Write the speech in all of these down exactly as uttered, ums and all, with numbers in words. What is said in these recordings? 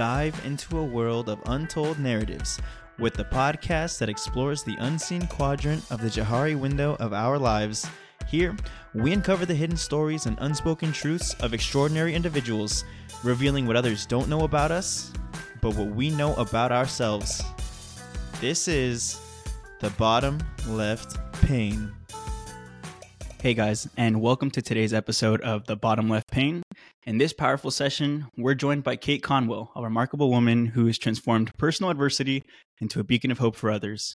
dive into a world of untold narratives with the podcast that explores the unseen quadrant of the Jahari window of our lives. Here, we uncover the hidden stories and unspoken truths of extraordinary individuals, revealing what others don't know about us, but what we know about ourselves. This is The Bottom Left Pane. Hey guys, and welcome to today's episode of The Bottom Left Pane. In this powerful session, we're joined by Kate Conwell, a remarkable woman who has transformed personal adversity into a beacon of hope for others.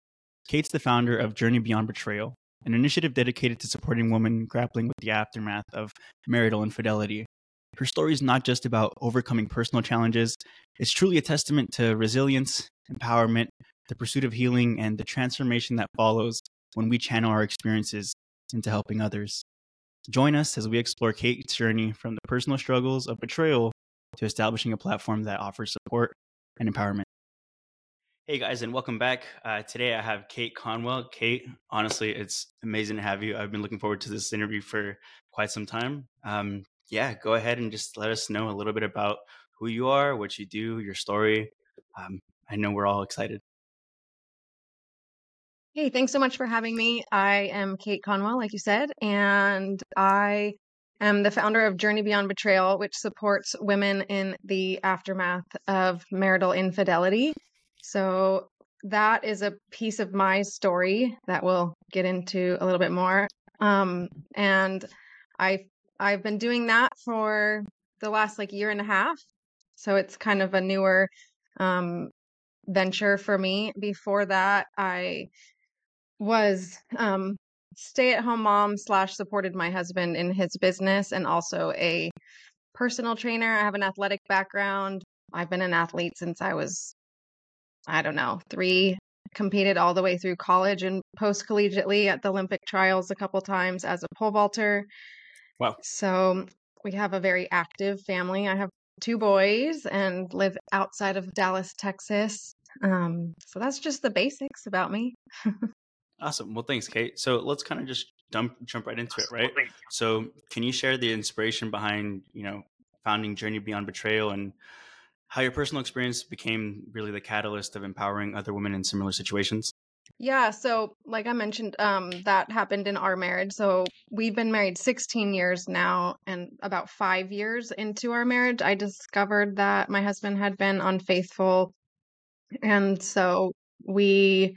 Kate's the founder of Journey Beyond Betrayal, an initiative dedicated to supporting women grappling with the aftermath of marital infidelity. Her story is not just about overcoming personal challenges. It's truly a testament to resilience, empowerment, the pursuit of healing, and the transformation that follows when we channel our experiences into helping others. Join us as we explore Kate's journey from the personal struggles of betrayal to establishing a platform that offers support and empowerment. Hey guys, and welcome back. Uh, today I have Kate Conwell. Kate, honestly, it's amazing to have you. I've been looking forward to this interview for quite some time. Um, yeah, go ahead and just let us know a little bit about who you are, what you do, your story. Um, I know we're all excited. Hey, thanks so much for having me. I am Kate Conwell, like you said, and I am the founder of Journey Beyond Betrayal, which supports women in the aftermath of marital infidelity. So that is a piece of my story that we'll get into a little bit more. Um, and I, I've been doing that for the last like year and a half. So it's kind of a newer um, venture for me. Before that, I was um, stay-at-home mom slash supported my husband in his business and also a personal trainer. I have an athletic background. I've been an athlete since I was I don't know, three, competed all the way through college and post-collegiately at the Olympic trials a couple times as a pole vaulter. Wow. So we have a very active family. I have two boys and live outside of Dallas, Texas. Um, so that's just the basics about me. Awesome. Well, thanks, Kate. So let's kind of just dump, jump right into it, right? So can you share the inspiration behind, you know, founding Journey Beyond Betrayal and how your personal experience became really the catalyst of empowering other women in similar situations? Yeah. So like I mentioned, um, that happened in our marriage. So we've been married sixteen years now, and about five years into our marriage, I discovered that my husband had been unfaithful. And so we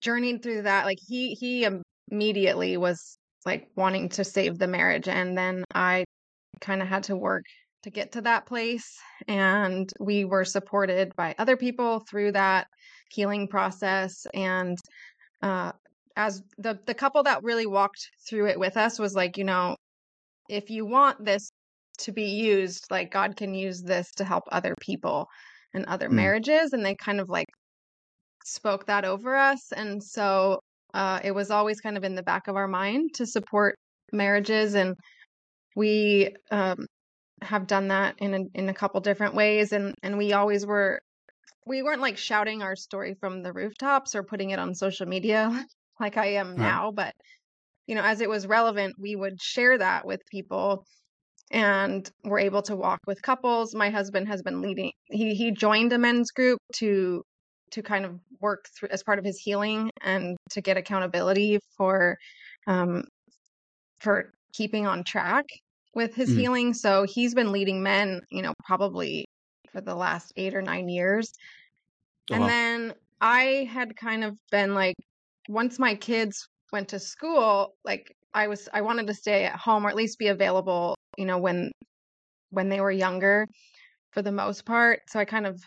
journeyed through that. Like he, he immediately was like wanting to save the marriage. And then I kind of had to work to get to that place. And we were supported by other people through that healing process. And uh, as the, the couple that really walked through it with us was like, you know, if you want this to be used, like God can use this to help other people and other mm. marriages. And they kind of like spoke that over us. And so uh, it was always kind of in the back of our mind to support marriages. And we, um, have done that in a, in a couple different ways. And, and we always were, we weren't like shouting our story from the rooftops or putting it on social media like I am now, but, you know, as it was relevant, we would share that with people and we're able to walk with couples. My husband has been leading, he, he joined a men's group to, to kind of work through as part of his healing and to get accountability for, um, for keeping on track with his mm. healing. So he's been leading men, you know, probably for the last eight or nine years. Oh, and wow. Then I had kind of been like, once my kids went to school, like I was, I wanted to stay at home or at least be available, you know, when, when they were younger for the most part. So I kind of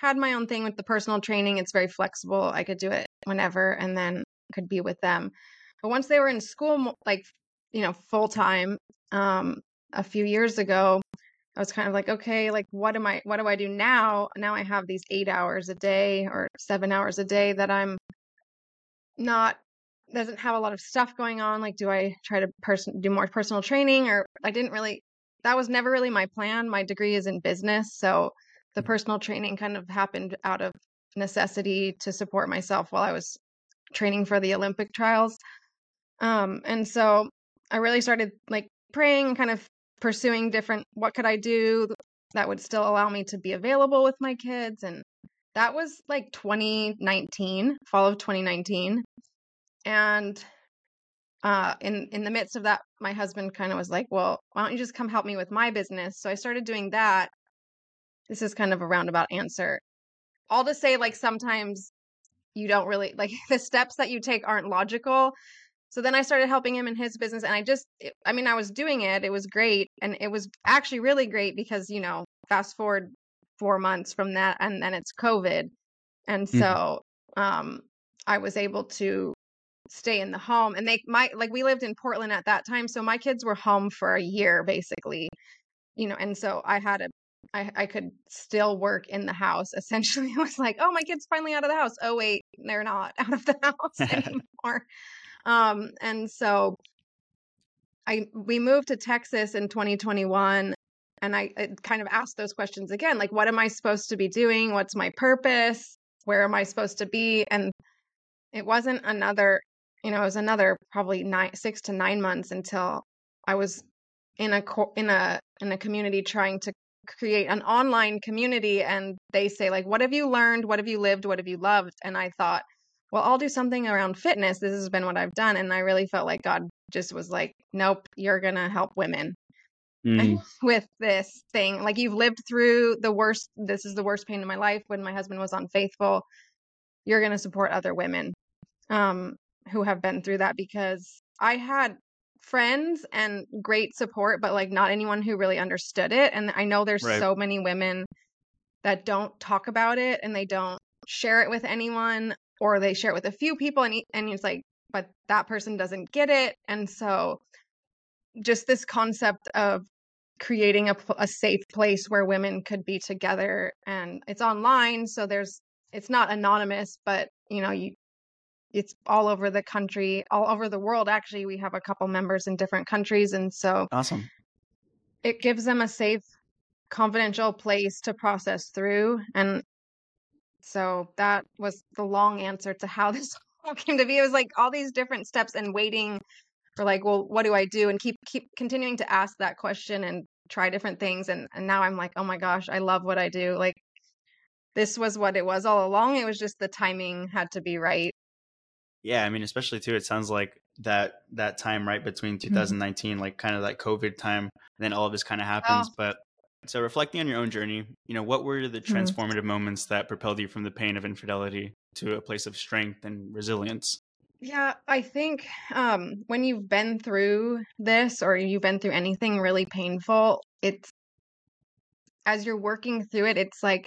had my own thing with the personal training. It's very flexible. I could do it whenever and then could be with them. But once they were in school, like, you know, full time, um, a few years ago, I was kind of like, okay, like, what am I, what do I do now? Now I have these eight hours a day or seven hours a day that I'm not, doesn't have a lot of stuff going on. Like, do I try to person, do more personal training? Or I didn't really, that was never really my plan. My degree is in business. So the personal training kind of happened out of necessity to support myself while I was training for the Olympic trials. Um, and so I really started like praying, kind of pursuing different, what could I do? that would still allow me to be available with my kids. And that was like twenty nineteen, fall of twenty nineteen. And uh, in, in the midst of that, my husband kind of was like, well, why don't you just come help me with my business? So I started doing that. This is kind of a roundabout answer. All to say, like, sometimes you don't really, like, the steps that you take aren't logical. So then I started helping him in his business. And I just, I mean, I was doing it. It was great. And it was actually really great because, you know, fast forward four months from that, and then it's COVID. And so mm-hmm. um, I was able to stay in the home. And they, my, like, we lived in Portland at that time. So my kids were home for a year, basically, you know, and so I had a, I, I could still work in the house. Essentially, it was like, oh, my kid's finally out of the house. Oh, wait, they're not out of the house anymore. um, and so I we moved to Texas in twenty twenty-one. And I, I kind of asked those questions again, like, what am I supposed to be doing? What's my purpose? Where am I supposed to be? And it wasn't another, you know, it was another probably nine, six to nine months until I was in a in a in a community trying to create an online community, and they say, like, what have you learned? What have you lived? What have you loved? And I thought, well, I'll do something around fitness. This has been what I've done. And I really felt like God just was like, nope, you're going to help women mm. with this thing. Like, you've lived through the worst. This is the worst pain in my life when my husband was unfaithful. You're going to support other women um, who have been through that, because I had friends and great support, but like not anyone who really understood it. And I know there's right. so many women that don't talk about it, and they don't share it with anyone, or they share it with a few people, and and it's like, but that person doesn't get it. And so just this concept of creating a, a safe place where women could be together, and it's online. So there's, it's not anonymous, but you know, you it's all over the country, all over the world. Actually, we have a couple members in different countries. And so awesome. It gives them a safe, confidential place to process through. And so that was the long answer to how this all came to be. It was like all these different steps and waiting for like, well, what do I do? And keep, keep continuing to ask that question and try different things. And, and now I'm like, oh my gosh, I love what I do. Like, this was what it was all along. It was just the timing had to be right. Yeah, I mean, especially too, it sounds like that that time right between two thousand nineteen, mm-hmm. like kind of that COVID time, and then all of this kind of happens. Oh. But so reflecting on your own journey, you know, what were the transformative mm-hmm. moments that propelled you from the pain of infidelity to a place of strength and resilience? Yeah, I think um, when you've been through this, or you've been through anything really painful, it's as you're working through it, it's like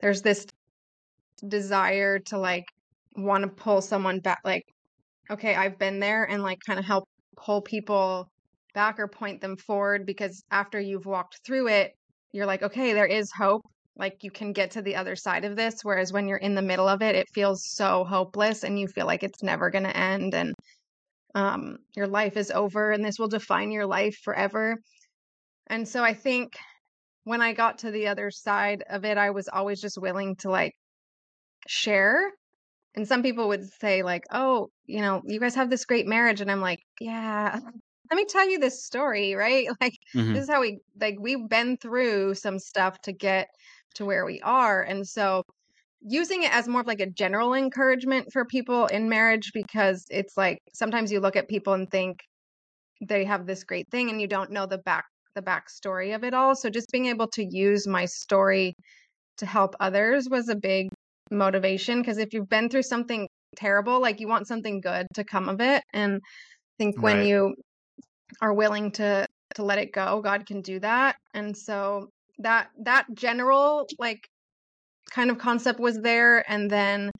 there's this desire to like want to pull someone back, like, okay, I've been there, and like kind of help pull people back or point them forward, because after you've walked through it, you're like, okay, there is hope, like you can get to the other side of this. Whereas when you're in the middle of it, it feels so hopeless, and you feel like it's never going to end, and um your life is over, and this will define your life forever. And so I think when I got to the other side of it, I was always just willing to like share. And some people would say like, oh, you know, you guys have this great marriage. And I'm like, yeah, let me tell you this story, right? Like, mm-hmm. this is how we, like, we've been through some stuff to get to where we are. And so using it as more of like a general encouragement for people in marriage, because it's like, sometimes you look at people and think they have this great thing, and you don't know the back, the backstory of it all. So just being able to use my story to help others was a big motivation, because if you've been through something terrible, like you want something good to come of it. And I think when right. you are willing to to let it go, God can do that. And so that that general like kind of concept was there. And then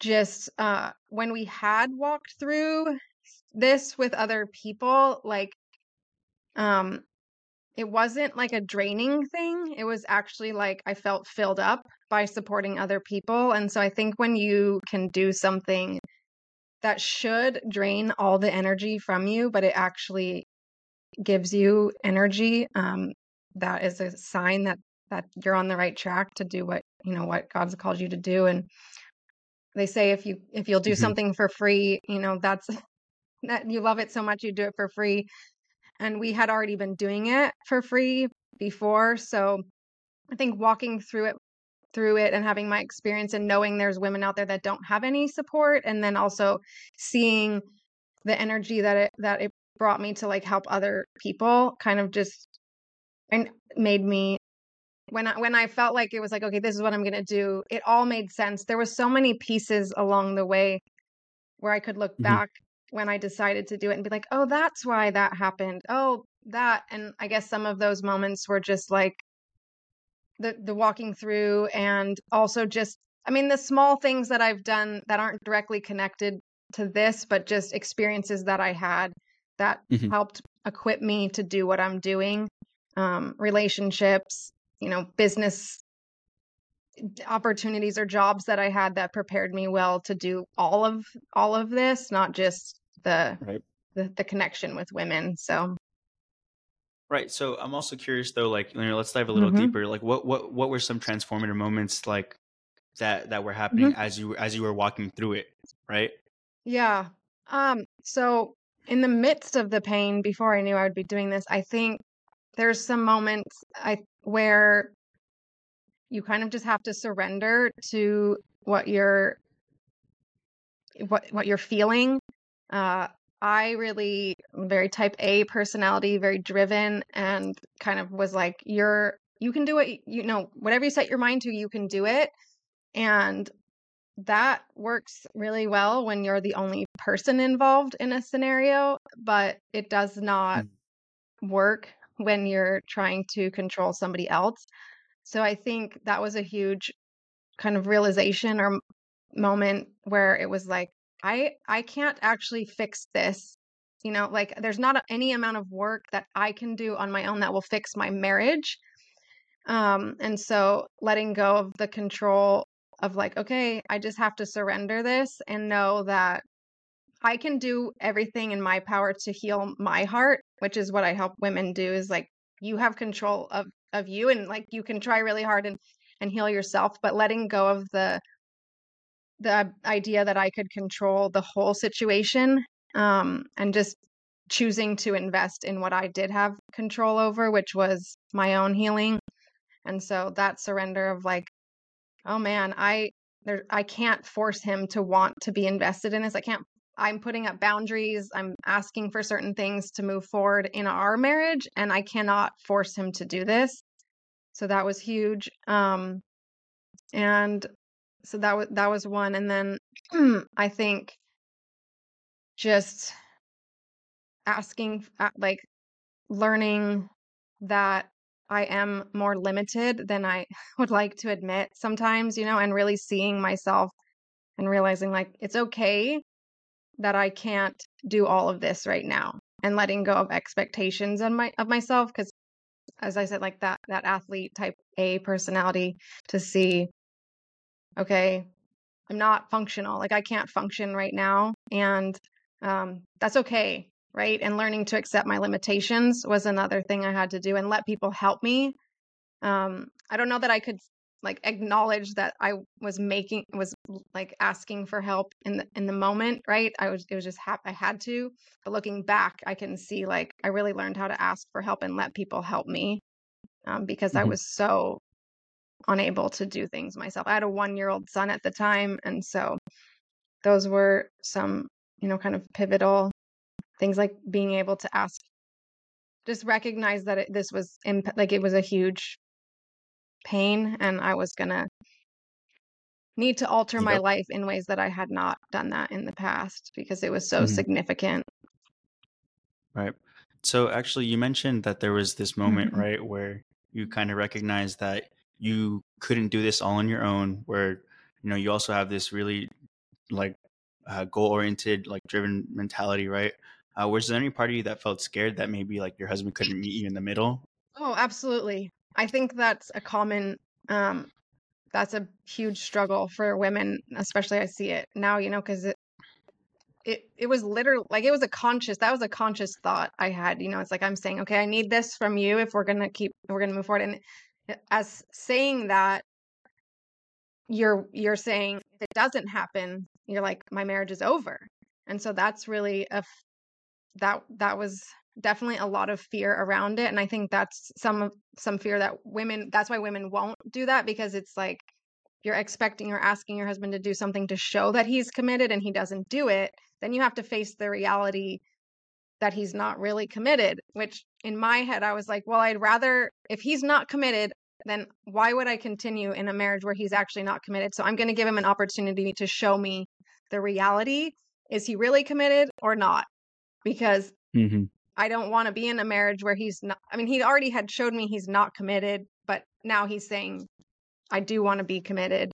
just uh when we had walked through this with other people, like um it wasn't like a draining thing. It was actually like I felt filled up by supporting other people. And so I think when you can do something that should drain all the energy from you, but it actually gives you energy, um, that is a sign that, that you're on the right track to do what, you know, what God's called you to do. And they say, if you, if you'll do mm-hmm. something for free, you know, that's that you love it so much, you do it for free. And we had already been doing it for free before. So I think walking through it through it and having my experience and knowing there's women out there that don't have any support, and then also seeing the energy that it that it brought me to like help other people kind of just and made me when I when I felt like it was like, okay, this is what I'm going to do. It all made sense. There were so many pieces along the way where I could look mm-hmm. back when I decided to do it and be like, oh, that's why that happened. Oh, that. And I guess some of those moments were just like the the walking through, and also just, I mean, the small things that I've done that aren't directly connected to this, but just experiences that I had that mm-hmm. helped equip me to do what I'm doing. Um, relationships, you know, business opportunities or jobs that I had that prepared me well to do all of all of this, not just the right. the, the connection with women. So, right. So I'm also curious though, like, you know, let's dive a little mm-hmm. deeper. Like, what what what were some transformative moments like that that were happening mm-hmm. as you as you were walking through it, right? Yeah. Um. So in the midst of the pain, before I knew I would be doing this, I think there's some moments I where you kind of just have to surrender to what you're what what you're feeling. Uh, I really am very type A personality, very driven, and kind of was like, you're you can do it, you know, whatever you set your mind to, you can do it. And that works really well when you're the only person involved in a scenario, but it does not work when you're trying to control somebody else. So I think that was a huge kind of realization or moment where it was like, I I can't actually fix this. You know, like there's not any amount of work that I can do on my own that will fix my marriage. Um, and so letting go of the control of like, okay, I just have to surrender this and know that I can do everything in my power to heal my heart, which is what I help women do, is like, you have control of, of you, and like, you can try really hard and, and heal yourself, but letting go of the, the idea that I could control the whole situation, um, and just choosing to invest in what I did have control over, which was my own healing. And so that surrender of like, oh man, I, there, I can't force him to want to be invested in this. I can't I'm putting up boundaries. I'm asking for certain things to move forward in our marriage, and I cannot force him to do this. So that was huge. Um, and so that was, that was one. And then I think just asking, like learning that I am more limited than I would like to admit sometimes, you know, and really seeing myself and realizing like, it's okay that I can't do all of this right now, and letting go of expectations on my of myself, because as I said, like that that athlete type A personality, to see, okay, I'm not functional, like I can't function right now, and um, that's okay, right? And learning to accept my limitations was another thing I had to do, and let people help me. Um, I don't know that I could like acknowledge that I was making, was like asking for help in the, in the moment. Right. I was, it was just, ha- I had to, but looking back, I can see like, I really learned how to ask for help and let people help me um, because mm-hmm. I was so unable to do things myself. I had a one-year-old son at the time. And so those were some, you know, kind of pivotal things, like being able to ask, just recognize that it, this was imp- like, it was a huge pain, and I was gonna need to alter my yep. life in ways that I had not done that in the past, because it was so mm-hmm. significant. Right. So actually you mentioned that there was this moment, mm-hmm. right, where you kind of recognized that you couldn't do this all on your own, where, you know, you also have this really like uh, goal-oriented, like driven mentality, right? Uh, was there any part of you that felt scared that maybe like your husband couldn't meet you in the middle? Oh, absolutely. I think that's a common, um, that's a huge struggle for women, especially. I see it now, you know, cause it, it, it was literally like, it was a conscious, that was a conscious thought I had, you know, it's like, I'm saying, okay, I need this from you if we're going to keep, we're going to move forward. And as saying that, you're, you're saying if it doesn't happen, you're like, my marriage is over. And so that's really a, that, that was definitely a lot of fear around it. And I think that's some of some fear that women, that's why women won't do that, because it's like you're expecting or asking your husband to do something to show that he's committed and he doesn't do it. Then you have to face the reality that he's not really committed, which in my head, I was like, well, I'd rather, if he's not committed, then why would I continue in a marriage where he's actually not committed? So I'm going to give him an opportunity to show me the reality. Is he really committed or not? Because mm-hmm. I don't want to be in a marriage where he's not, I mean, he already had showed me he's not committed, but now he's saying, I do want to be committed.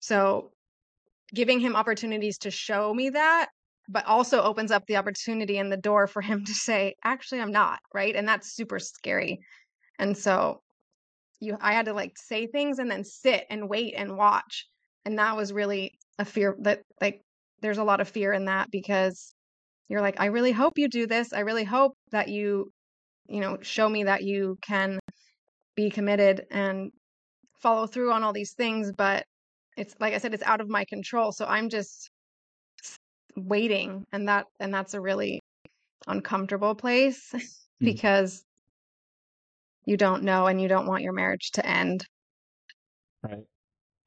So giving him opportunities to show me that, but also opens up the opportunity and the door for him to say, actually, I'm not, right? And that's super scary. And so you, I had to like say things and then sit and wait and watch. And that was really a fear that like, there's a lot of fear in that, because you're like, I really hope you do this. I really hope that you, you know, show me that you can be committed and follow through on all these things. But it's like I said, it's out of my control. So I'm just waiting. And that, and that's a really uncomfortable place because you don't know and you don't want your marriage to end. Right.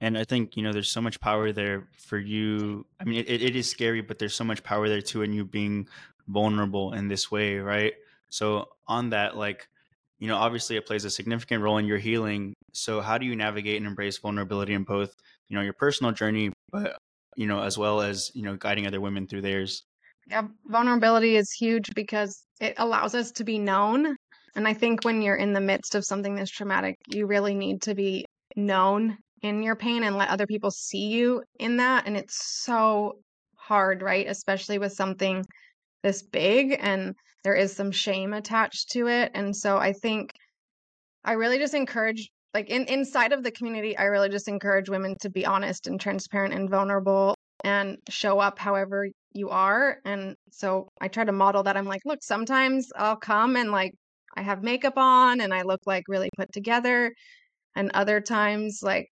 And I think, you know, there's so much power there for you. I mean, it, it is scary, but there's so much power there too in you being vulnerable in this way, right? So on that, like, you know, obviously it plays a significant role in your healing. So how do you navigate and embrace vulnerability in both, you know, your personal journey, but, you know, as well as, you know, guiding other women through theirs? Yeah, vulnerability is huge because it allows us to be known. And I think when you're in the midst of something that's traumatic, you really need to be known in your pain and let other people see you in that. And it's so hard, right? Especially with something this big, and there is some shame attached to it. And so I think I really just encourage, like in, inside of the community, I really just encourage women to be honest and transparent and vulnerable and show up however you are. And so I try to model that. I'm like, look, sometimes I'll come and like, I have makeup on and I look like really put together. And other times, like,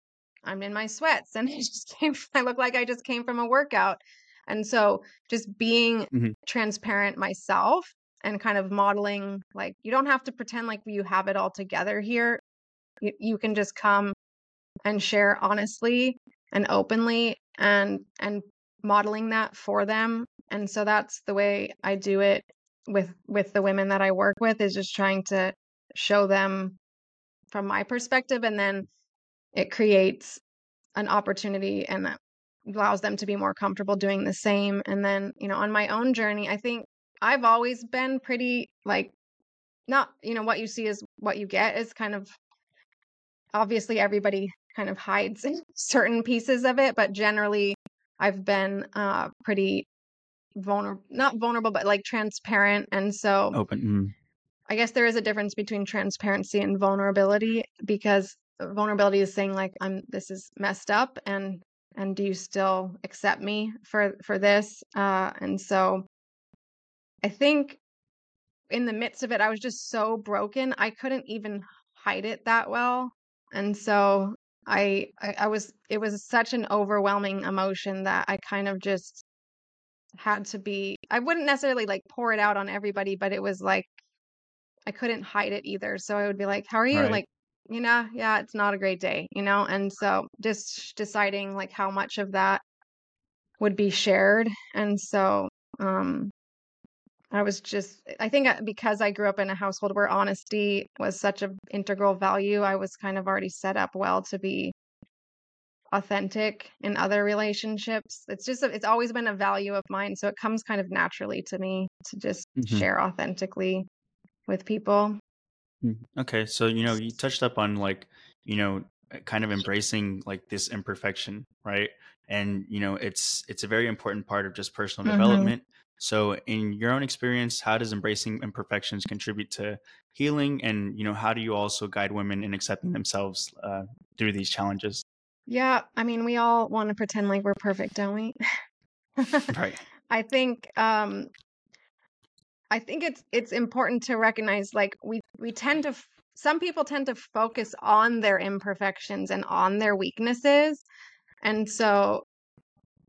I'm in my sweats and I just came, I look like I just came from a workout. And so just being mm-hmm. transparent myself and kind of modeling, like, you don't have to pretend like you have it all together here. You, you can just come and share honestly and openly and, and modeling that for them. And so that's the way I do it with, with the women that I work with, is just trying to show them from my perspective. And then it creates an opportunity and that allows them to be more comfortable doing the same. And then, you know, on my own journey, I think I've always been pretty like, not, you know, what you see is what you get is kind of, obviously everybody kind of hides certain pieces of it, but generally I've been uh, pretty vulnerable, not vulnerable, but like transparent. And so open. Mm-hmm. I guess there is a difference between transparency and vulnerability, because vulnerability is saying like, I'm, this is messed up, and, and do you still accept me for, for this? Uh, and so I think in the midst of it, I was just so broken. I couldn't even hide it that well. And so I, I, I was, it was such an overwhelming emotion that I kind of just had to be, I wouldn't necessarily like pour it out on everybody, but it was like, I couldn't hide it either. So I would be like, how are you? Right. Like, you know, yeah, it's not a great day, you know? And so just deciding like how much of that would be shared. And so um, I was just, I think because I grew up in a household where honesty was such an integral value, I was kind of already set up well to be authentic in other relationships. It's just, it's always been a value of mine. So it comes kind of naturally to me to just mm-hmm. share authentically with people. Okay. So, you know, you touched up on like, you know, kind of embracing like this imperfection, right? And, you know, it's, it's a very important part of just personal mm-hmm. development. So in your own experience, how does embracing imperfections contribute to healing? And, you know, how do you also guide women in accepting themselves uh, through these challenges? Yeah. I mean, we all want to pretend like we're perfect, don't we? Right. I think, um, I think it's it's important to recognize, like we we tend to some people tend to focus on their imperfections and on their weaknesses, and so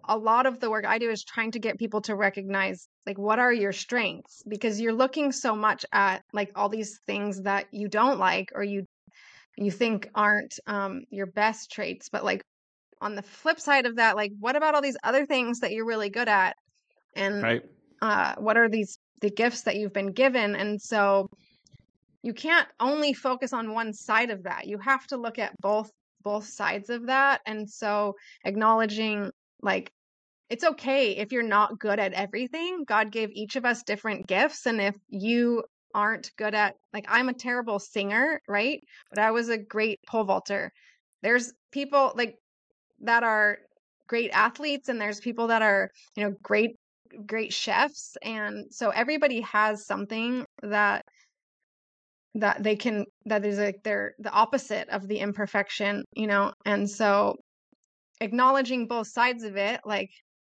a lot of the work I do is trying to get people to recognize, like, what are your strengths? Because you're looking so much at, like, all these things that you don't like or you you think aren't um, your best traits. But, like, on the flip side of that, like, what about all these other things that you're really good at? And right. uh, what are these the gifts that you've been given? And so you can't only focus on one side of that. You have to look at both both sides of that. And so acknowledging, like, it's okay if you're not good at everything. God gave each of us different gifts. And if you aren't good at, like, I'm a terrible singer, right? But I was a great pole vaulter. There's people like that are great athletes, and there's people that are, you know, great, great chefs. And so everybody has something that, that they can, that is like they're the opposite of the imperfection, you know? And so acknowledging both sides of it, like,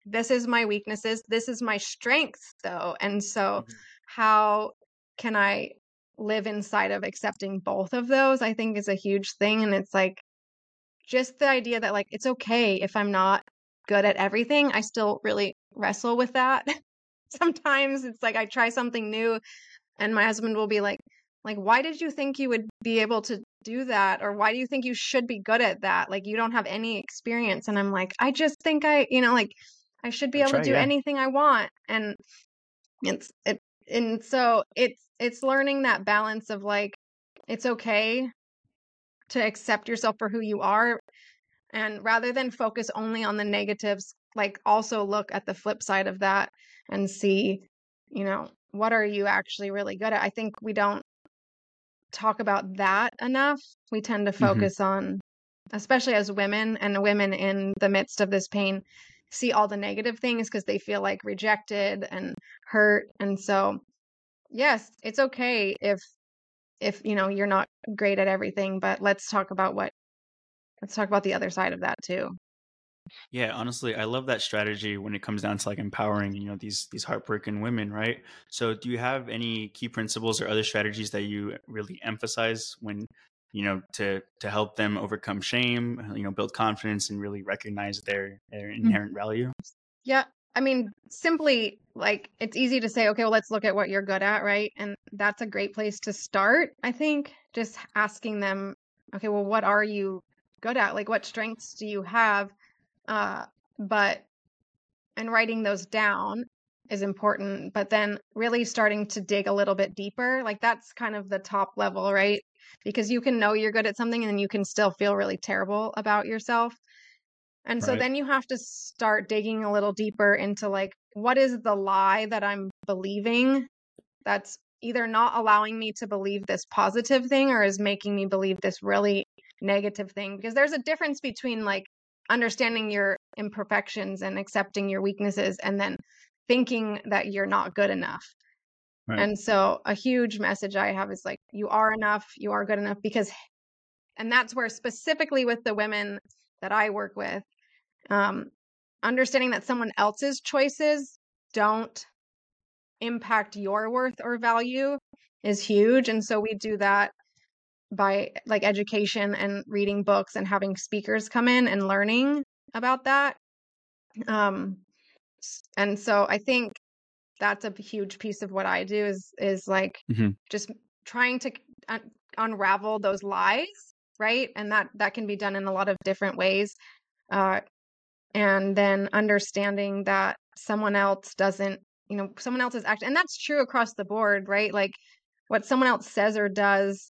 this is my weaknesses, this is my strengths though. And so mm-hmm. how can I live inside of accepting both of those, I think, is a huge thing. And it's like, just the idea that, like, it's okay if I'm not good at everything. I still really wrestle with that. Sometimes it's like, I try something new and my husband will be like, like, why did you think you would be able to do that? Or why do you think you should be good at that? Like, you don't have any experience. And I'm like, I just think I, you know, like, I should be That's able right, to do yeah. anything I want. And it's, it, and so it's, it's learning that balance of, like, it's okay to accept yourself for who you are. And rather than focus only on the negatives, like, also look at the flip side of that and see, you know, what are you actually really good at? I think we don't talk about that enough. We tend to focus mm-hmm. on, especially as women, and women in the midst of this pain see all the negative things because they feel like rejected and hurt. And so, yes, it's okay if if you know you're not great at everything, but let's talk about what let's talk about the other side of that too. Yeah, honestly, I love that strategy when it comes down to, like, empowering, you know, these these heartbroken women, right? So do you have any key principles or other strategies that you really emphasize when, you know, to to help them overcome shame, you know, build confidence and really recognize their, their inherent value? Yeah. I mean, simply, like, it's easy to say, okay, well, let's look at what you're good at, right? And that's a great place to start, I think, just asking them, okay, well, what are you good at? Like, what strengths do you have? Uh, but, and writing those down is important, but then really starting to dig a little bit deeper. Like, that's kind of the top level, right? Because you can know you're good at something and then you can still feel really terrible about yourself. And right. so then you have to start digging a little deeper into, like, what is the lie that I'm believing that's either not allowing me to believe this positive thing or is making me believe this really negative thing? Because there's a difference between, like, understanding your imperfections and accepting your weaknesses and then thinking that you're not good enough. Right. And so a huge message I have is, like, you are enough, you are good enough, because, and that's where specifically with the women that I work with, um, understanding that someone else's choices don't impact your worth or value is huge. And so we do that by, like, education and reading books and having speakers come in and learning about that. Um, and so I think that's a huge piece of what I do is, is like mm-hmm. just trying to un- unravel those lies. Right. And that, that can be done in a lot of different ways. Uh, and then understanding that someone else doesn't, you know, someone else's act. And that's true across the board, right? Like, what someone else says or does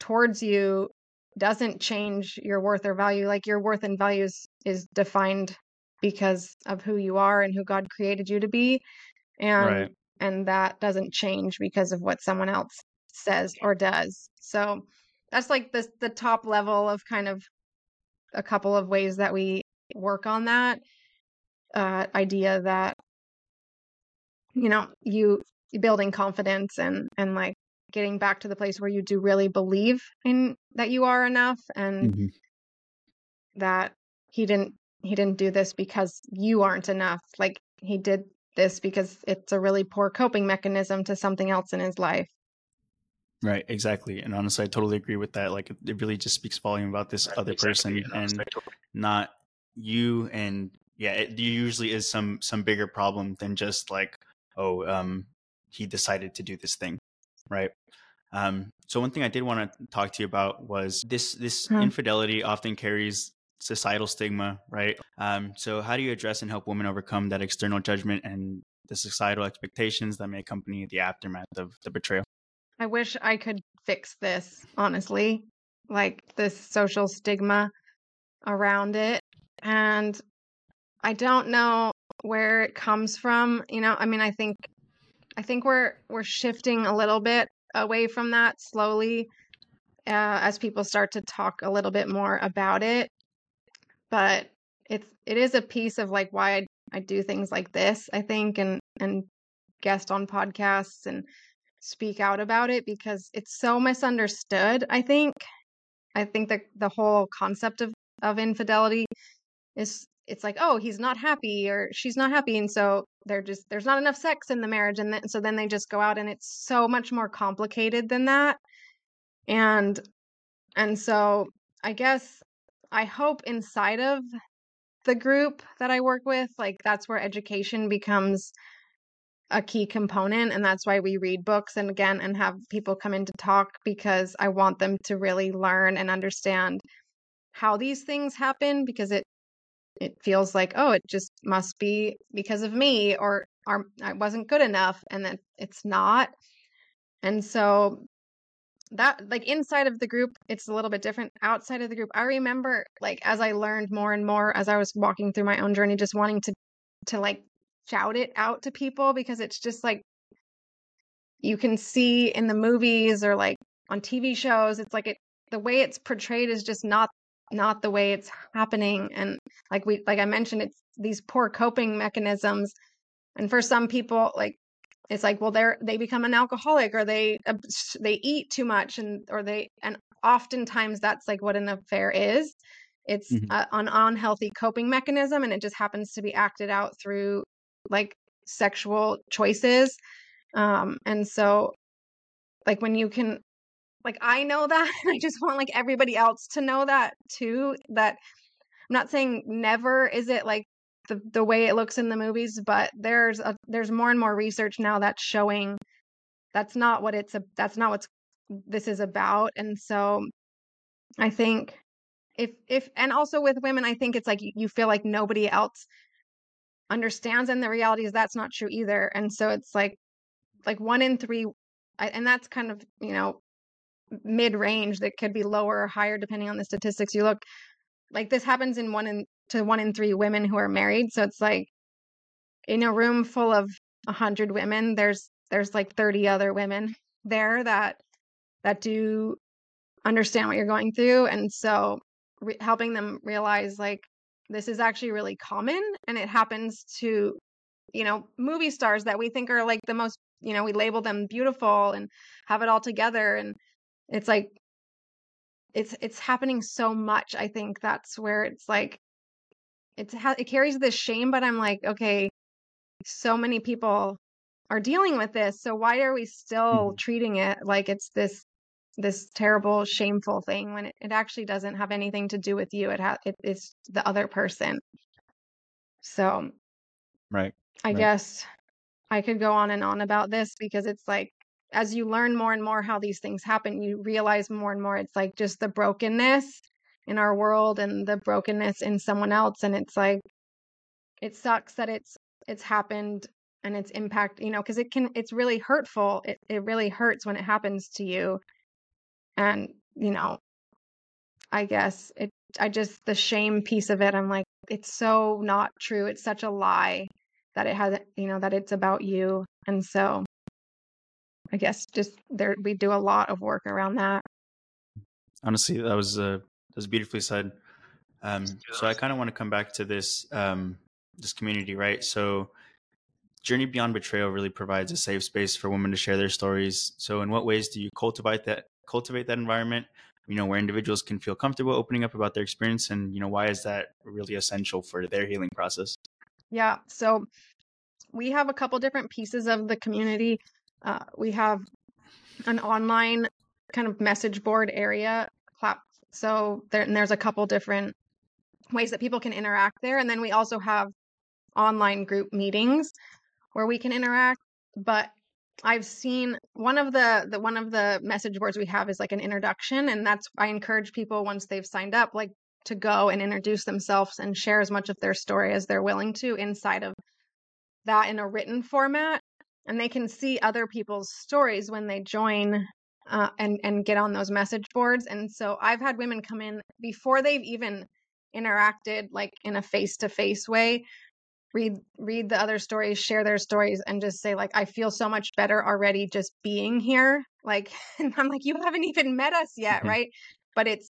towards you doesn't change your worth or value. Like, your worth and values is defined because of who you are and who God created you to be. And, right. and that doesn't change because of what someone else says or does. So that's, like, the, the top level of kind of a couple of ways that we work on that uh, idea that, you know, you building confidence and, and like getting back to the place where you do really believe in that you are enough and mm-hmm. that he didn't, he didn't do this because you aren't enough. Like, he did this because it's a really poor coping mechanism to something else in his life. Right, exactly. And honestly, I totally agree with that. Like, it really just speaks volume about this other person and not you and yeah, it usually is some some bigger problem than just like, oh, um, he decided to do this thing, right? Um, so one thing I did want to talk to you about was this, this hmm. infidelity often carries societal stigma, right? Um, so how do you address and help women overcome that external judgment and the societal expectations that may accompany the aftermath of the betrayal? I wish I could fix this, honestly, like this social stigma around it. And I don't know where it comes from. You know, I mean, I think, I think we're, we're shifting a little bit away from that slowly, uh, as people start to talk a little bit more about it. But it's, it is a piece of like why I, I do things like this, I think, and, and guest on podcasts and speak out about it, because it's so misunderstood. I think, I think that the whole concept of, of infidelity is, it's like, oh, he's not happy or she's not happy. And so they're just, there's not enough sex in the marriage. And then, so then they just go out, and it's so much more complicated than that. And, and so I guess I hope inside of the group that I work with, like that's where education becomes a key component. And that's why we read books and again, and have people come in to talk, because I want them to really learn and understand how these things happen, because it, it feels like, oh, it just must be because of me, or, or I wasn't good enough, and then it's not. And so that, like inside of the group, it's a little bit different. Outside of the group, I remember, like, as I learned more and more as I was walking through my own journey, just wanting to, to like shout it out to people, because it's just like, you can see in the movies or like on T V shows, it's like it, the way it's portrayed is just not not the way it's happening. And like we, like I mentioned, it's these poor coping mechanisms. And for some people, like, it's like, well, they're, they become an alcoholic, or they, they eat too much, and, or they, and oftentimes that's like what an affair is. It's mm-hmm. a, an unhealthy coping mechanism. And it just happens to be acted out through like sexual choices. Um, and so like when you can, like, I know that, and I just want like everybody else to know that too, that I'm not saying never is it like the, the way it looks in the movies, but there's a, there's more and more research now that's showing that's not what it's, a, that's not what's this is about. And so I think if, if, and also with women, I think it's like, you feel like nobody else understands, and the reality is that's not true either. And so it's like, like one in three, and that's kind of, you know, mid-range, that could be lower or higher depending on the statistics you look, like this happens in one in to one in three women who are married. So it's like in a room full of one hundred women, there's there's like thirty other women there that that do understand what you're going through. And so re- helping them realize like this is actually really common, and it happens to, you know, movie stars that we think are like the most, you know, we label them beautiful and have it all together, and it's like, it's, it's happening so much. I think that's where it's like, it's, ha- it carries this shame, but I'm like, okay, so many people are dealing with this, so why are we still treating it like it's this, this terrible, shameful thing when it, it actually doesn't have anything to do with you. It ha- it, it's the other person. So right. I right. guess I could go on and on about this, because it's like, as you learn more and more how these things happen, you realize more and more it's like just the brokenness in our world and the brokenness in someone else. And it's like, it sucks that it's, it's happened and it's impact, you know, cause it can, it's really hurtful. It it really hurts when it happens to you. And, you know, I guess it, I just, the shame piece of it, I'm like, it's so not true. It's such a lie that it hasn't, you know, that it's about you. And so I guess just there, we do a lot of work around that. Honestly, that was uh, that was beautifully said. Um, so I kind of want to come back to this um, this community, right? So Journey Beyond Betrayal really provides a safe space for women to share their stories. So in what ways do you cultivate that cultivate that environment? You know, where individuals can feel comfortable opening up about their experience, and you know, why is that really essential for their healing process? Yeah. So we have a couple different pieces of the community. Uh, we have an online kind of message board area. So there, and there's a couple different ways that people can interact there. And then we also have online group meetings where we can interact. But I've seen one of the, the one of the message boards we have is like an introduction. And that's, I encourage people once they've signed up, like to go and introduce themselves and share as much of their story as they're willing to inside of that in a written format. And they can see other people's stories when they join uh, and, and get on those message boards. And so I've had women come in before they've even interacted, like in a face-to-face way, read read the other stories, share their stories, and just say like, I feel so much better already just being here. Like, and I'm like, you haven't even met us yet, right? But it's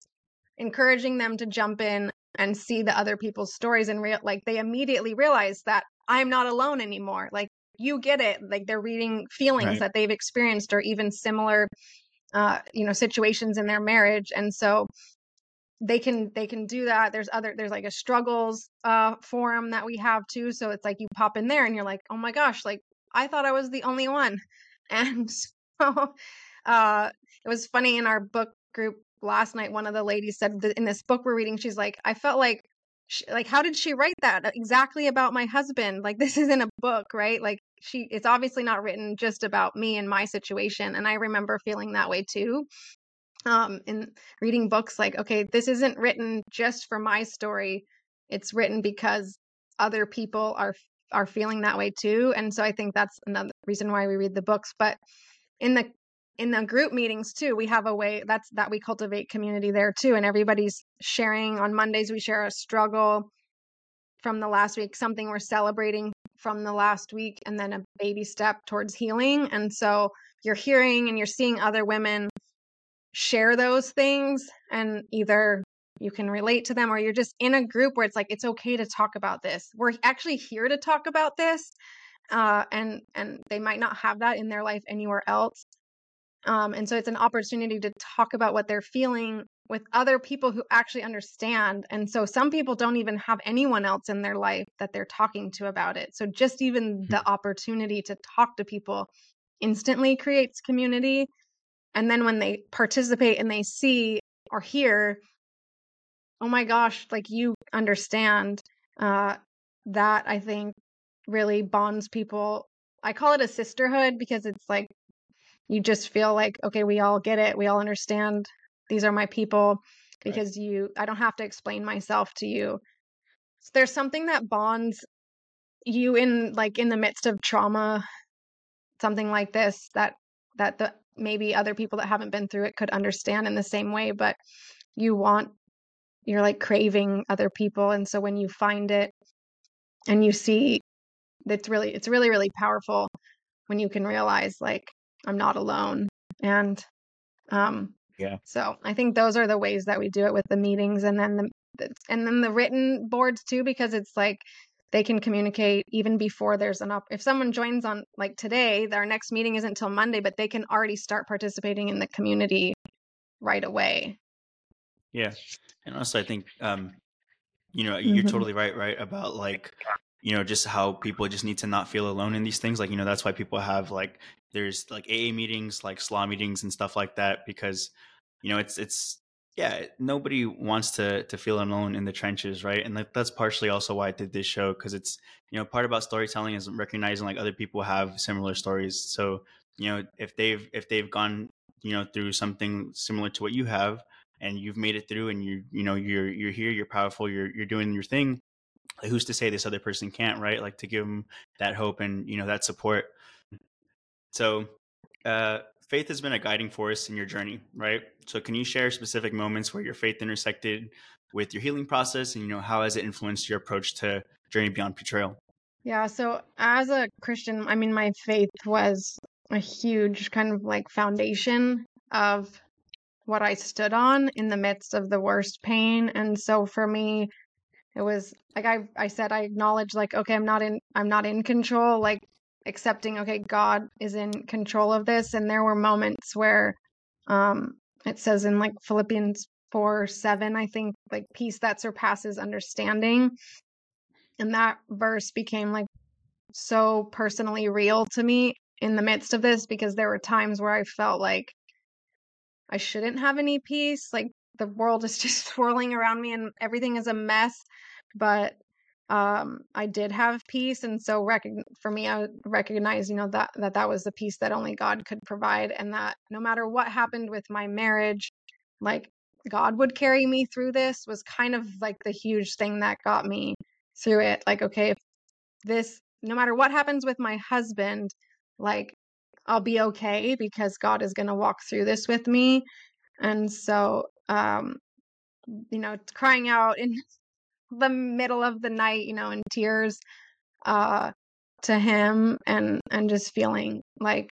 encouraging them to jump in and see the other people's stories and real, like they immediately realize that I'm not alone anymore. Like, you get it. Like they're reading feelings right. that they've experienced or even similar, uh, you know, situations in their marriage. And so they can, they can do that. There's other, there's like a struggles, uh, forum that we have too. So it's like you pop in there and you're like, oh my gosh, like I thought I was the only one. And so, uh, it was funny in our book group last night, one of the ladies said that in this book we're reading, she's like, I felt like, she, like, how did she write that exactly about my husband? Like, this isn't a book, right? Like, she, it's obviously not written just about me and my situation. And I remember feeling that way too. Um, in reading books, like, okay, this isn't written just for my story. It's written because other people are, are feeling that way too. And so I think that's another reason why we read the books. But in the, in the group meetings too, we have a way that's that we cultivate community there too. And everybody's sharing on Mondays. We share a struggle from the last week, something we're celebrating from the last week, and then a baby step towards healing. And so you're hearing and you're seeing other women share those things, and either you can relate to them or you're just in a group where it's like, it's okay to talk about this. We're actually here to talk about this. Uh, and, and they might not have that in their life anywhere else. Um, and so it's an opportunity to talk about what they're feeling with other people who actually understand. And so some people don't even have anyone else in their life that they're talking to about it. So just even the opportunity to talk to people instantly creates community. And then when they participate and they see or hear, oh my gosh, like you understand, uh, that I think really bonds people. I call it a sisterhood because it's like, you just feel like, okay, we all get it. We all understand. These are my people because right. you, I don't have to explain myself to you. So there's something that bonds you in like in the midst of trauma, something like this, that, that the, maybe other people that haven't been through it could understand in the same way, but you want, you're like craving other people. And so when you find it and you see, that's really, it's really, really powerful when you can realize like, I'm not alone. And um, yeah. So I think those are the ways that we do it with the meetings, and then the and then the written boards too, because it's like they can communicate even before there's an op- if someone joins on like today, our next meeting isn't till Monday, but they can already start participating in the community right away. Yeah, and also I think um, you know you're mm-hmm. totally right, right about like. You know, just how people just need to not feel alone in these things. Like, you know, that's why people have like, there's like A A meetings, like S L A meetings and stuff like that, because, you know, it's, it's, yeah, nobody wants to, to feel alone in the trenches. Right. And like, that's partially also why I did this show. Cause it's, you know, part about storytelling is recognizing like other people have similar stories. So, you know, if they've, if they've gone, you know, through something similar to what you have, and you've made it through, and you, you know, you're, you're here, you're powerful, you're, you're doing your thing. Like, who's to say this other person can't, right? Like, to give them that hope and, you know, that support. So uh, faith has been a guiding force in your journey, right? So can you share specific moments where your faith intersected with your healing process? And, you know, how has it influenced your approach to Journey Beyond Betrayal? Yeah. So as a Christian, I mean, my faith was a huge kind of like foundation of what I stood on in the midst of the worst pain. And so for me, it was like, I, I said, I acknowledge like, okay, I'm not in, I'm not in control, like accepting, okay, God is in control of this. And there were moments where, um, it says in like Philippians four, seven, I think like peace that surpasses understanding. And that verse became like so personally real to me in the midst of this, because there were times where I felt like I shouldn't have any peace. Like the world is just swirling around me and everything is a mess. But um, I did have peace. And so rec- for me, I recognized, you know, that, that that was the peace that only God could provide. And that no matter what happened with my marriage, like God would carry me through this was kind of like the huge thing that got me through it. Like, okay, if this, no matter what happens with my husband, like I'll be okay because God is going to walk through this with me. And so, um, you know, crying out in the middle of the night, you know, in tears, uh, to him and, and just feeling like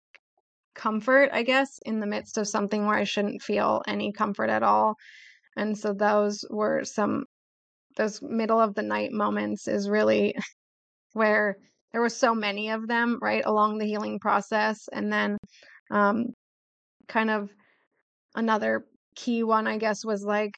comfort, I guess, in the midst of something where I shouldn't feel any comfort at all. And so those were some, those middle of the night moments is really where there were so many of them, right, along the healing process. And then um, kind of another key one, I guess, was like,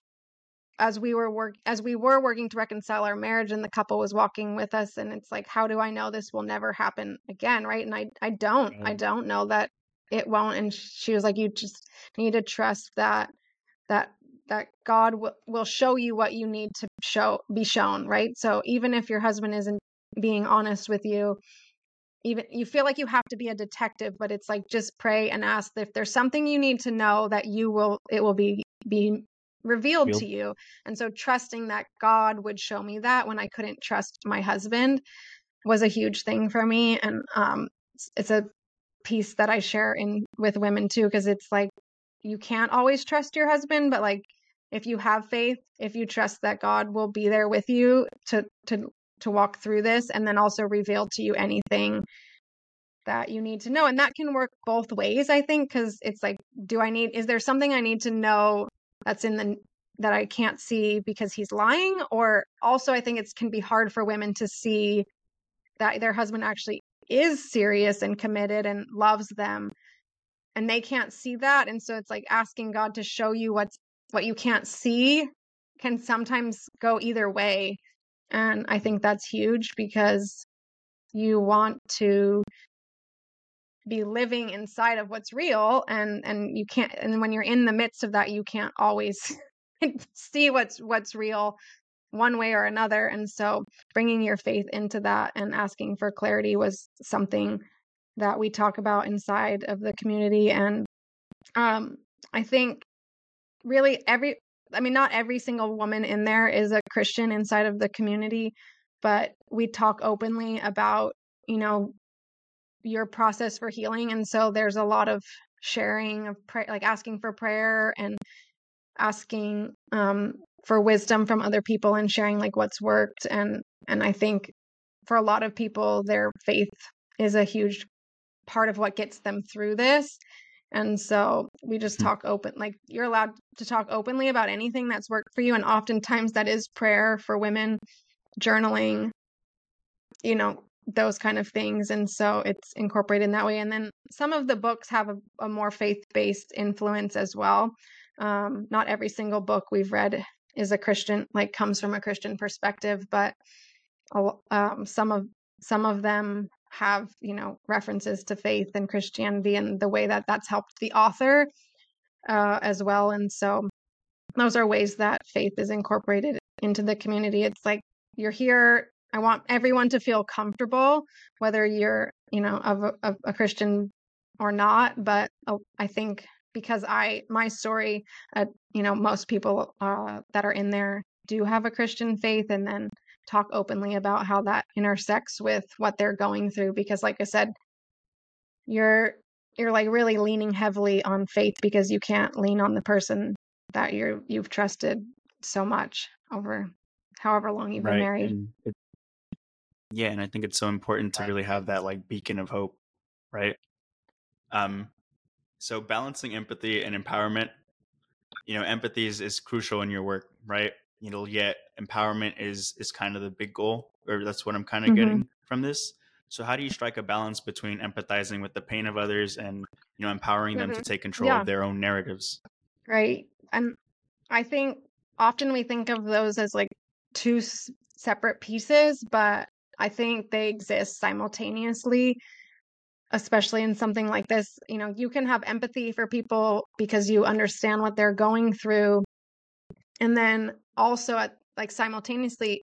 as we were work, as we were working to reconcile our marriage and the couple was walking with us, and it's like, how do I know this will never happen again, right? And I, I don't, mm-hmm. I don't know that it won't. And she was like, you just need to trust that, that, that God w- will show you what you need to show, be shown, right? So even if your husband isn't being honest with you, even you feel like you have to be a detective, but it's like, just pray and ask if there's something you need to know that you will, it will be, be revealed yep. to you. And so trusting that God would show me that when I couldn't trust my husband was a huge thing for me. And, um, it's a piece that I share in with women too, because it's like, you can't always trust your husband, but like, if you have faith, if you trust that God will be there with you to, to, to walk through this, and then also reveal to you anything that you need to know. And that can work both ways, I think, because it's like, do I need, is there something I need to know that's in the, that I can't see because he's lying? Or also I think it can be hard for women to see that their husband actually is serious and committed and loves them, and they can't see that. And so it's like asking God to show you what's, what you can't see can sometimes go either way. And I think that's huge, because you want to be living inside of what's real, and, and you can't, and when you're in the midst of that, you can't always see what's, what's real one way or another. And so bringing your faith into that and asking for clarity was something that we talk about inside of the community. And um, I think really every, I mean, not every single woman in there is a Christian inside of the community, but we talk openly about, you know, your process for healing. And so there's a lot of sharing of prayer, like asking for prayer and asking um, for wisdom from other people and sharing like what's worked. And, and I think for a lot of people, their faith is a huge part of what gets them through this. And so we just talk open, like you're allowed to talk openly about anything that's worked for you. And oftentimes that is prayer for women, journaling, you know, those kind of things. And so it's incorporated in that way. And then some of the books have a, a more faith-based influence as well. Um, not every single book we've read is a Christian, like comes from a Christian perspective, but um, some of, some of them have, you know, references to faith and Christianity and the way that that's helped the author uh, as well. And so those are ways that faith is incorporated into the community. It's like, you're here. I want everyone to feel comfortable, whether you're, you know, of a, of a Christian or not. But uh, I think because I, my story, uh, you know, most people uh, that are in there do have a Christian faith, and then talk openly about how that intersects with what they're going through. Because like I said, you're, you're like really leaning heavily on faith, because you can't lean on the person that you're, you've trusted so much over however long you've right. been married. And it, yeah. And I think it's so important to really have that like beacon of hope. Right. Um, so balancing empathy and empowerment, you know, empathy is, is crucial in your work, right? You know, yet empowerment is is kind of the big goal, or that's what I'm kind of mm-hmm. getting from this. So how do you strike a balance between empathizing with the pain of others and, you know, empowering mm-hmm. them to take control yeah. of their own narratives? Right. And I think often we think of those as like two s- separate pieces, but I think they exist simultaneously, especially in something like this. You know, you can have empathy for people because you understand what they're going through, And then also at like simultaneously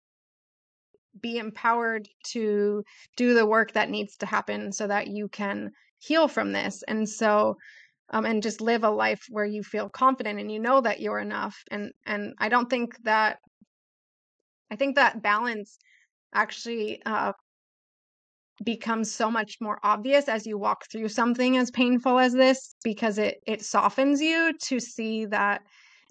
be empowered to do the work that needs to happen so that you can heal from this. And so, um, and just live a life where you feel confident and you know that you're enough. And, and I don't think that, I think that balance actually, uh, becomes so much more obvious as you walk through something as painful as this, because it, it softens you to see that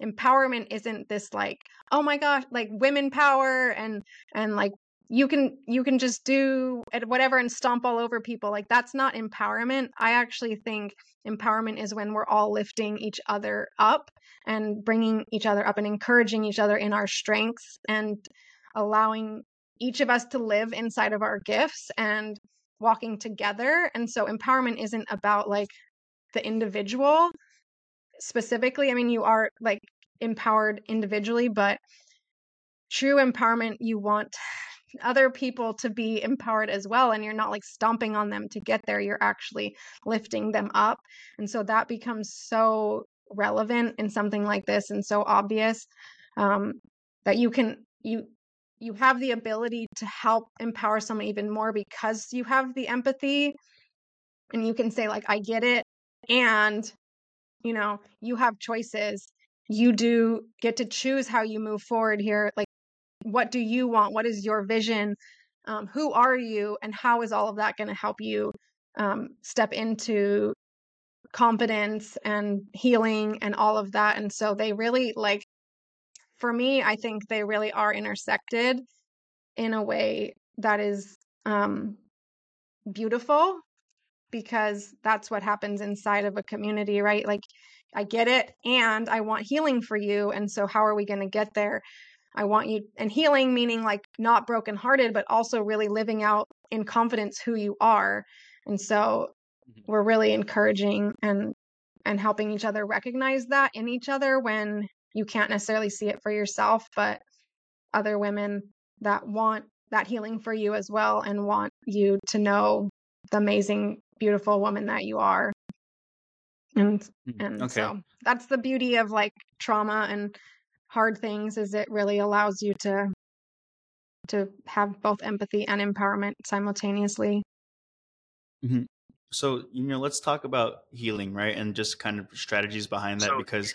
empowerment isn't this like, oh my gosh, like women power and, and like, you can, you can just do whatever and stomp all over people. Like that's not empowerment. I actually think empowerment is when we're all lifting each other up and bringing each other up and encouraging each other in our strengths and allowing each of us to live inside of our gifts and walking together. And so empowerment isn't about like the individual specifically. I mean, you are like empowered individually, but true empowerment, you want other people to be empowered as well. And you're not like stomping on them to get there. You're actually lifting them up. And so that becomes so relevant in something like this and so obvious um, that you can, you, you have the ability to help empower someone even more because you have the empathy and you can say like, I get it. And, you know, you have choices. You do get to choose how you move forward here. Like, what do you want? What is your vision? Um, who are you? And how is all of that going to help you um, step into confidence and healing and all of that? And so they really like, for me, I think they really are intersected in a way that is um, beautiful, because that's what happens inside of a community, right? Like, I get it, and I want healing for you. And so how are we going to get there? I want you, and healing meaning like not brokenhearted, but also really living out in confidence who you are. And so we're really encouraging and and helping each other recognize that in each other when you can't necessarily see it for yourself, but other women that want that healing for you as well and want you to know the amazing, beautiful woman that you are. And and okay. So that's the beauty of like trauma and hard things, is it really allows you to to have both empathy and empowerment simultaneously. Mm-hmm. So, you know, let's talk about healing, right? And just kind of strategies behind that, so, because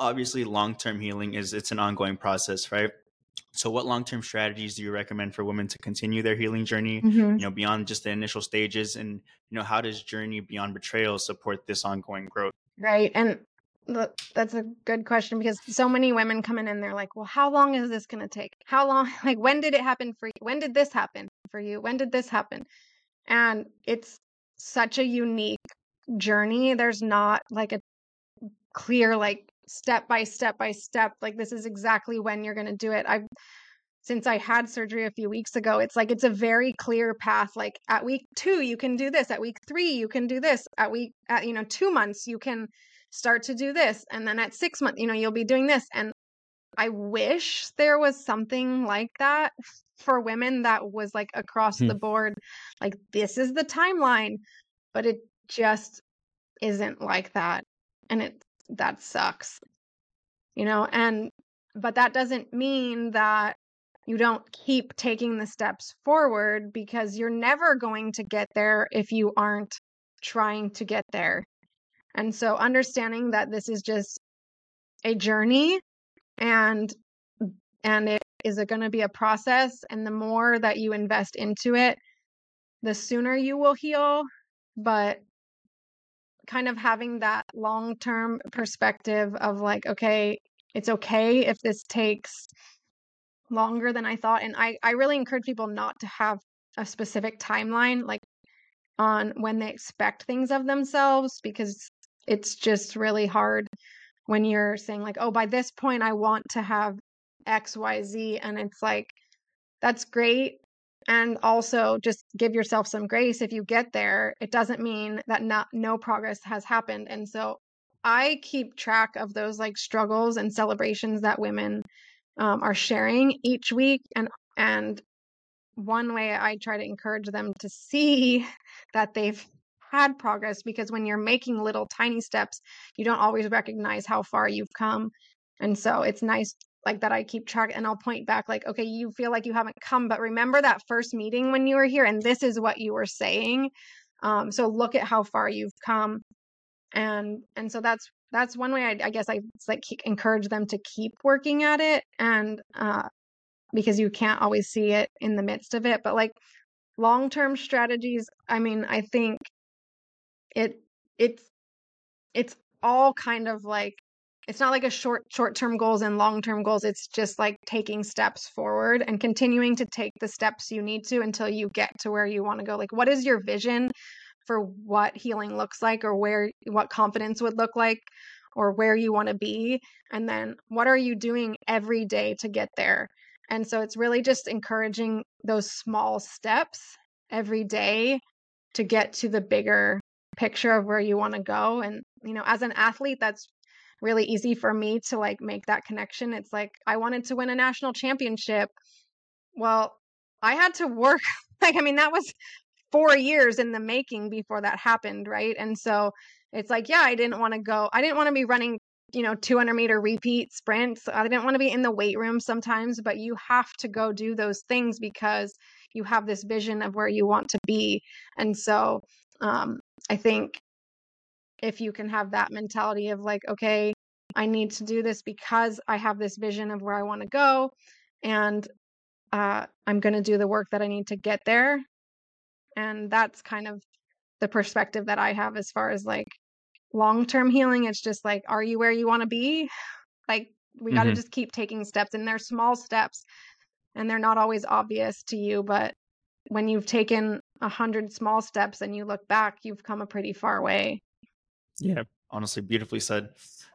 obviously long-term healing is, it's an ongoing process, right? So what long-term strategies do you recommend for women to continue their healing journey, mm-hmm. you know, beyond just the initial stages? And, you know, how does Journey Beyond Betrayal support this ongoing growth? Right. And look, that's a good question, because so many women come in and they're like, well, how long is this going to take? How long? Like, when did it happen for you? When did this happen for you? When did this happen? And it's such a unique journey. There's not like a clear, like, step by step by step, like this is exactly when you're going to do it. I've, since I had surgery a few weeks ago, it's like, it's a very clear path. Like at week two, you can do this. At week three, you can do this. At week, at, you know, two months, you can start to do this. And then at six months, you know, you'll be doing this. And I wish there was something like that for women that was like across hmm. the board, like this is the timeline, but it just isn't like that. And it, that sucks, you know, and, but that doesn't mean that you don't keep taking the steps forward, because you're never going to get there if you aren't trying to get there. And so understanding that this is just a journey and, and it is going to be a process. And the more that you invest into it, the sooner you will heal, but kind of having that long-term perspective of like, okay, it's okay if this takes longer than I thought. And I, I really encourage people not to have a specific timeline, like on when they expect things of themselves, because it's just really hard when you're saying like, oh, by this point, I want to have X, Y, Z. And it's like, that's great. And also just give yourself some grace if you get there. It doesn't mean that not, no progress has happened. And so I keep track of those like struggles and celebrations that women um, are sharing each week. And and one way I try to encourage them to see that they've had progress, because when you're making little tiny steps, you don't always recognize how far you've come. And so it's nice like that I keep track, and I'll point back like, okay, you feel like you haven't come, but remember that first meeting when you were here and this is what you were saying. Um, so look at how far you've come. And, and so that's, that's one way I, I guess I like encourage them to keep working at it. And, uh, because you can't always see it in the midst of it, but like long-term strategies, I mean, I think it, it's, it's all kind of like, it's not like a short, short-term goals and long-term goals. It's just like taking steps forward and continuing to take the steps you need to until you get to where you want to go. Like, what is your vision for what healing looks like, or where, what confidence would look like, or where you want to be? And then what are you doing every day to get there? And so it's really just encouraging those small steps every day to get to the bigger picture of where you want to go. And, you know, as an athlete, that's really easy for me to like make that connection. It's like, I wanted to win a national championship. Well, I had to work. Like, I mean, that was four years in the making before that happened. Right. And so it's like, yeah, I didn't want to go. I didn't want to be running, you know, two hundred meter repeat sprints. I didn't want to be in the weight room sometimes, but you have to go do those things because you have this vision of where you want to be. And so um, I think, if you can have that mentality of like, okay, I need to do this because I have this vision of where I want to go, and uh, I'm going to do the work that I need to get there. And that's kind of the perspective that I have as far as like long-term healing. It's just like, are you where you want to be? Like, we mm-hmm. got to just keep taking steps, and they're small steps and they're not always obvious to you. But when you've taken a hundred small steps and you look back, you've come a pretty far way. Yeah, honestly, beautifully said.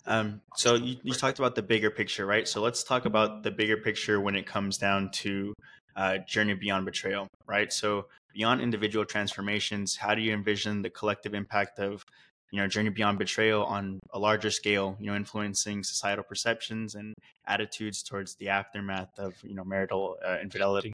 Um, so you, you talked about the bigger picture, right? So let's talk about the bigger picture when it comes down to uh, Journey Beyond Betrayal, right? So beyond individual transformations, how do you envision the collective impact of, you know, Journey Beyond Betrayal on a larger scale, you know, influencing societal perceptions and attitudes towards the aftermath of, you know, marital uh, infidelity?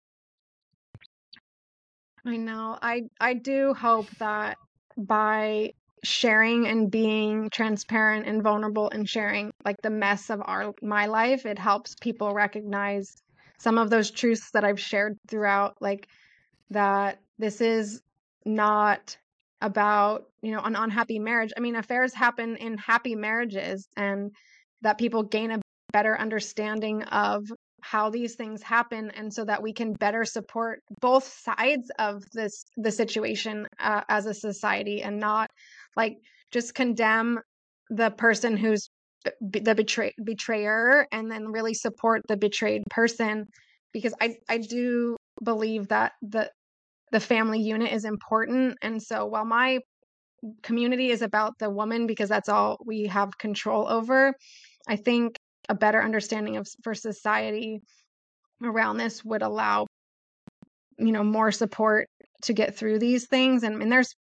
I know. I I do hope that by sharing and being transparent and vulnerable and sharing like the mess of our my life, it helps people recognize some of those truths that I've shared throughout, like that this is not about, you know, an unhappy marriage. I mean, affairs happen in happy marriages, and that people gain a better understanding of how these things happen, and so that we can better support both sides of this the situation uh, as a society, and not like just condemn the person who's b- the betray- betrayer and then really support the betrayed person. Because I I do believe that the the family unit is important. And so while my community is about the woman, because that's all we have control over, I think a better understanding of for society around this would allow, you know, more support to get through these things. And, and there's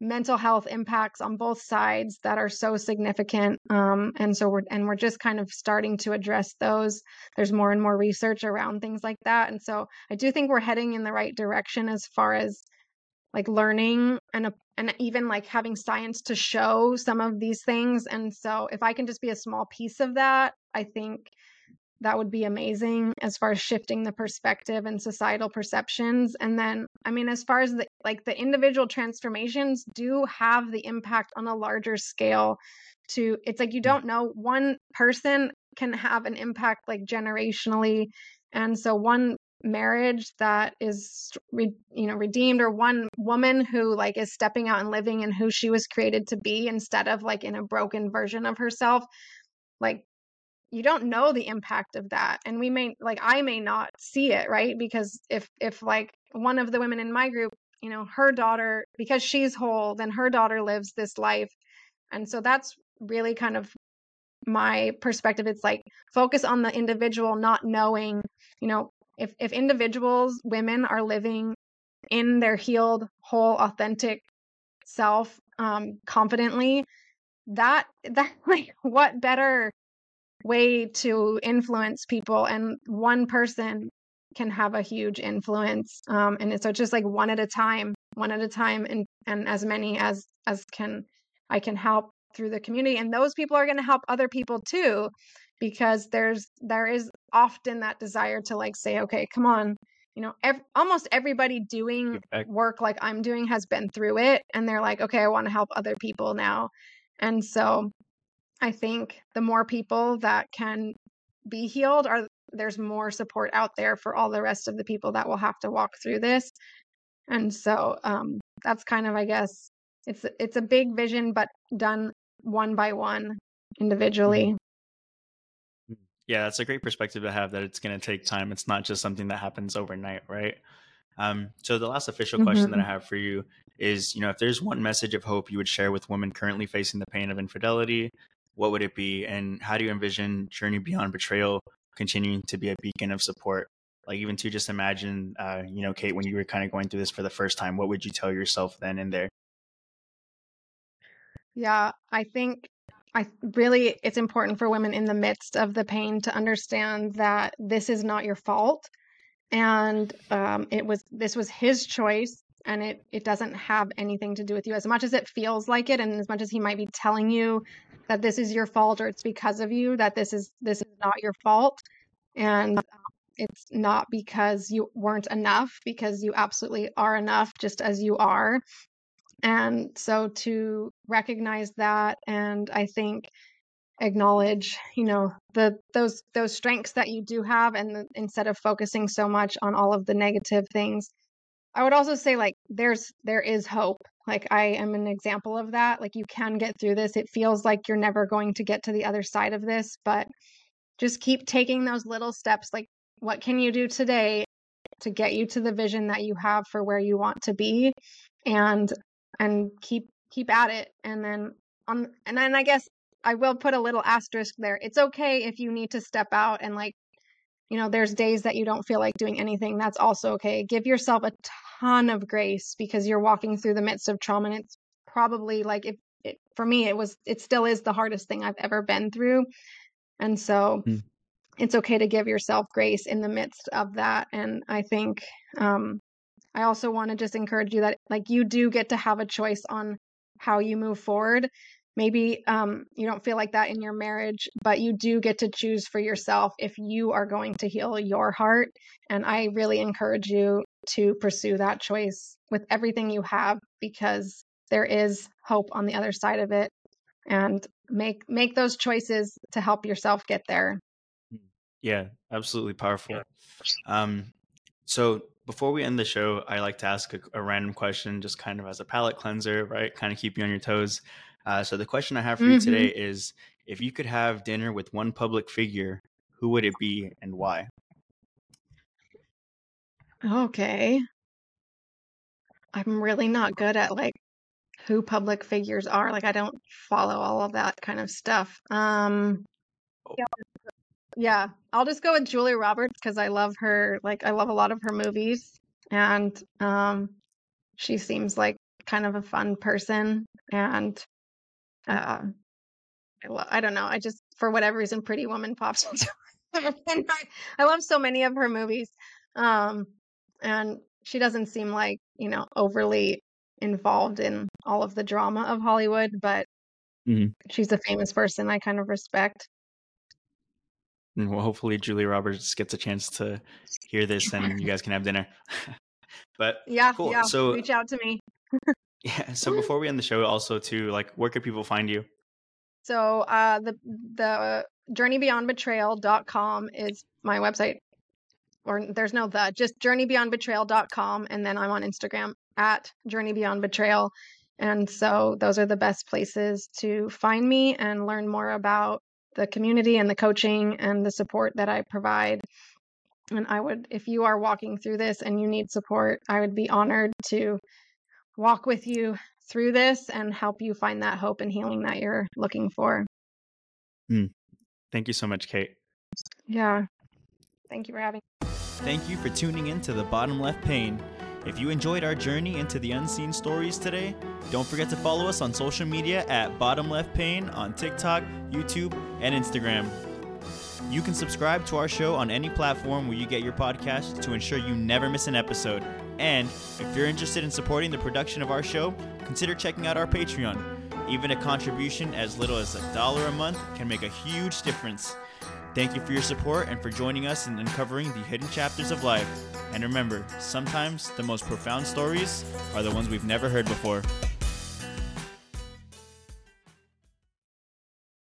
mental health impacts on both sides that are so significant. Um, and so we're, and we're just kind of starting to address those. There's more and more research around things like that. And so I do think we're heading in the right direction as far as like learning and a, and even like having science to show some of these things. And so if I can just be a small piece of that, I think that would be amazing as far as shifting the perspective and societal perceptions. And then, I mean, as far as the, like the individual transformations do have the impact on a larger scale to, it's like, you don't know, one person can have an impact like generationally. And so one marriage that is, you know, redeemed, or one woman who like is stepping out and living in who she was created to be instead of like in a broken version of herself, like you don't know the impact of that. And we may like I may not see it, right? Because if if like one of the women in my group, you know, her daughter, because she's whole, then her daughter lives this life. And so that's really kind of my perspective. It's like focus on the individual, not knowing, you know, If if individuals, women are living in their healed, whole, authentic self um, confidently, that that like what better way to influence people? And one person can have a huge influence, um, and so it's just like one at a time, one at a time, and and as many as as can I can help through the community, and those people are going to help other people too. because there's there is often that desire to like say, okay, come on, you know, ev- almost everybody doing work like I'm doing has been through it, and they're like, okay, I want to help other people now. And so I think the more people that can be healed, are there's more support out there for all the rest of the people that will have to walk through this. And so um, that's kind of, I guess, it's it's a big vision, but done one by one individually. Yeah, that's a great perspective to have, that it's going to take time. It's not just something that happens overnight, right? Um, so the last official question mm-hmm. that I have for you is, you know, if there's one message of hope you would share with women currently facing the pain of infidelity, what would it be? And how do you envision Journey Beyond Betrayal continuing to be a beacon of support? Like, even to just imagine, uh, you know, Kate, when you were kind of going through this for the first time, what would you tell yourself then and there? Yeah, I think I really, it's important for women in the midst of the pain to understand that this is not your fault. And um, it was, this was his choice, and it, it doesn't have anything to do with you. As much as it feels like it, and as much as he might be telling you that this is your fault or it's because of you, that this is, this is not your fault. And um, it's not because you weren't enough, because you absolutely are enough just as you are. And so to recognize that, and I think acknowledge, you know, the those those strengths that you do have, and the, instead of focusing so much on all of the negative things. I would also say, like, there's there is hope. Like, I am an example of that. Like, you can get through this. It feels like you're never going to get to the other side of this, but just keep taking those little steps. Like, what can you do today to get you to the vision that you have for where you want to be, and and keep keep at it. And then on and then I guess I will put a little asterisk there. It's okay if you need to step out and, like, you know, there's days that you don't feel like doing anything. That's also okay. Give yourself a ton of grace, because you're walking through the midst of trauma, and it's probably like, if it, for me, it was, it still is the hardest thing I've ever been through. And so mm. it's okay to give yourself grace in the midst of that. And I think um, I also want to just encourage you that, like, you do get to have a choice on how you move forward. Maybe um, you don't feel like that in your marriage, but you do get to choose for yourself if you are going to heal your heart. And I really encourage you to pursue that choice with everything you have, because there is hope on the other side of it. And make make those choices to help yourself get there. Yeah, absolutely powerful. Um, so before we end the show, I like to ask a, a random question, just kind of as a palate cleanser, right? Kind of keep you on your toes. Uh, so the question I have for you mm-hmm. today is, if you could have dinner with one public figure, who would it be and why? Okay. I'm really not good at, like, who public figures are. Like, I don't follow all of that kind of stuff. Um, oh. Yeah, I'll just go with Julia Roberts, because I love her. Like, I love a lot of her movies, and um, she seems like kind of a fun person. And Uh, I, lo- I don't know. I just, for whatever reason, Pretty Woman pops into my head. I love so many of her movies. Um, and she doesn't seem like, you know, overly involved in all of the drama of Hollywood, but mm-hmm. she's a famous person I kind of respect. And well, hopefully Julia Roberts gets a chance to hear this and you guys can have dinner. But yeah, cool. yeah. So reach out to me. Yeah. So before we end the show, also too, like, where can people find you? So uh, the the journey beyond betrayal dot com is my website, or there's no the, just journey beyond betrayal dot com, and then I'm on Instagram at journey beyond betrayal, and so those are the best places to find me and learn more about the community and the coaching and the support that I provide. And I would, if you are walking through this and you need support, I would be honored to walk with you through this and help you find that hope and healing that you're looking for. Mm. Thank you so much, Kate. Yeah. Thank you for having me. Thank you for tuning in to The Bottom Left Pane. If you enjoyed our journey into the unseen stories today, don't forget to follow us on social media at Bottom Left Pane on TikTok, YouTube, and Instagram. You can subscribe to our show on any platform where you get your podcast to ensure you never miss an episode. And if you're interested in supporting the production of our show, consider checking out our Patreon. Even a contribution as little as a dollar a month can make a huge difference. Thank you for your support and for joining us in uncovering the hidden chapters of life. And remember, sometimes the most profound stories are the ones we've never heard before.